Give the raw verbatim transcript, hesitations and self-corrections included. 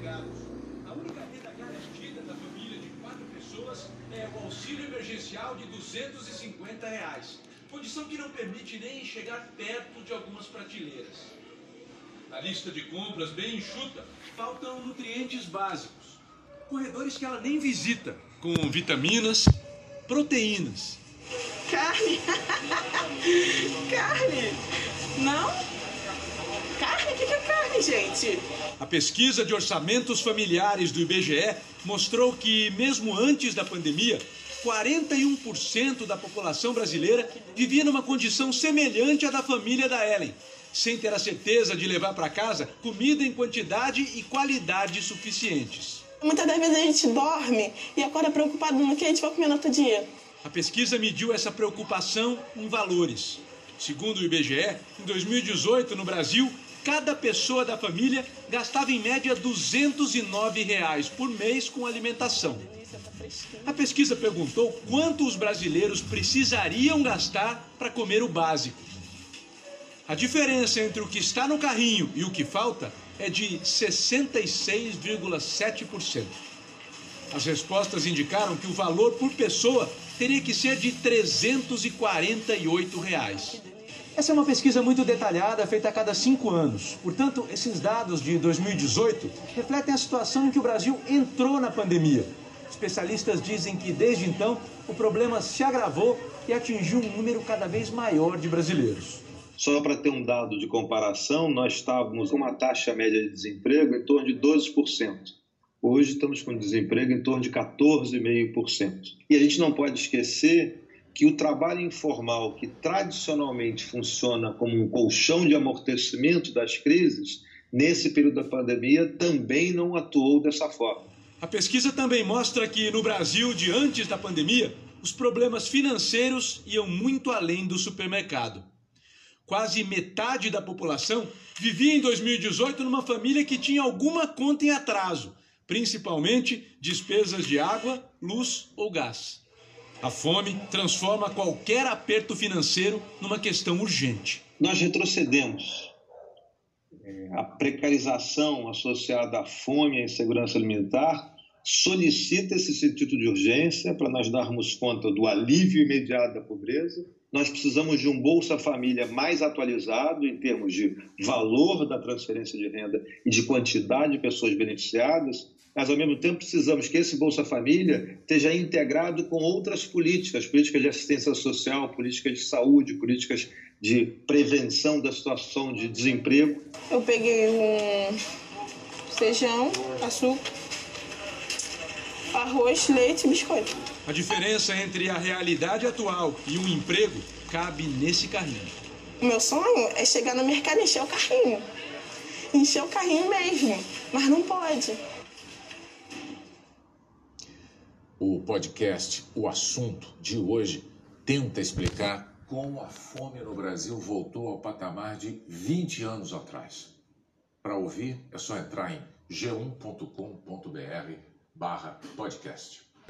desempregados. A única renda garantida da família de quatro pessoas é o auxílio emergencial de duzentos e cinquenta reais, condição que não permite nem chegar perto de algumas prateleiras. Na lista de compras bem enxuta, faltam nutrientes básicos, corredores que ela nem visita, com vitaminas, proteínas. Carne! Carne! Não? Carne? O que é carne, gente? A pesquisa de orçamentos familiares do I B G E mostrou que, mesmo antes da pandemia, quarenta e um por cento da população brasileira vivia numa condição semelhante à da família da Ellen, sem ter a certeza de levar para casa comida em quantidade e qualidade suficientes. Muitas das vezes a gente dorme e acorda preocupado no que a gente vai comer no outro dia. A pesquisa mediu essa preocupação em valores. Segundo o I B G E, em dois mil e dezoito, no Brasil, cada pessoa da família gastava em média duzentos e nove reais por mês com alimentação. A pesquisa perguntou quanto os brasileiros precisariam gastar para comer o básico. A diferença entre o que está no carrinho e o que falta é de sessenta e seis vírgula sete por cento. As respostas indicaram que o valor por pessoa teria que ser de trezentos e quarenta e oito reais. Essa é uma pesquisa muito detalhada, feita a cada cinco anos. Portanto, esses dados de dois mil e dezoito refletem a situação em que o Brasil entrou na pandemia. Especialistas dizem que, desde então, o problema se agravou e atingiu um número cada vez maior de brasileiros. Só para ter um dado de comparação, nós estávamos com uma taxa média de desemprego em torno de doze por cento. Hoje estamos com desemprego em torno de quatorze vírgula cinco por cento. E a gente não pode esquecer que o trabalho informal, que tradicionalmente funciona como um colchão de amortecimento das crises, nesse período da pandemia também não atuou dessa forma. A pesquisa também mostra que, no Brasil de antes da pandemia, os problemas financeiros iam muito além do supermercado. Quase metade da população vivia em dois mil e dezoito numa família que tinha alguma conta em atraso, principalmente despesas de água, luz ou gás. A fome transforma qualquer aperto financeiro numa questão urgente. Nós retrocedemos. A precarização associada à fome e à insegurança alimentar solicita esse sentido de urgência para nós darmos conta do alívio imediato da pobreza. Nós precisamos de um Bolsa Família mais atualizado em termos de valor da transferência de renda e de quantidade de pessoas beneficiadas, mas, ao mesmo tempo, precisamos que esse Bolsa Família esteja integrado com outras políticas, políticas de assistência social, políticas de saúde, políticas de prevenção da situação de desemprego. Eu peguei um feijão, açúcar, arroz, leite e biscoito. A diferença entre a realidade atual e um emprego cabe nesse carrinho. O meu sonho é chegar no mercado e encher o carrinho. Encher o carrinho mesmo, mas não pode. O podcast O Assunto de hoje tenta explicar como a fome no Brasil voltou ao patamar de vinte anos atrás. Para ouvir, é só entrar em g um ponto com ponto br barra podcast.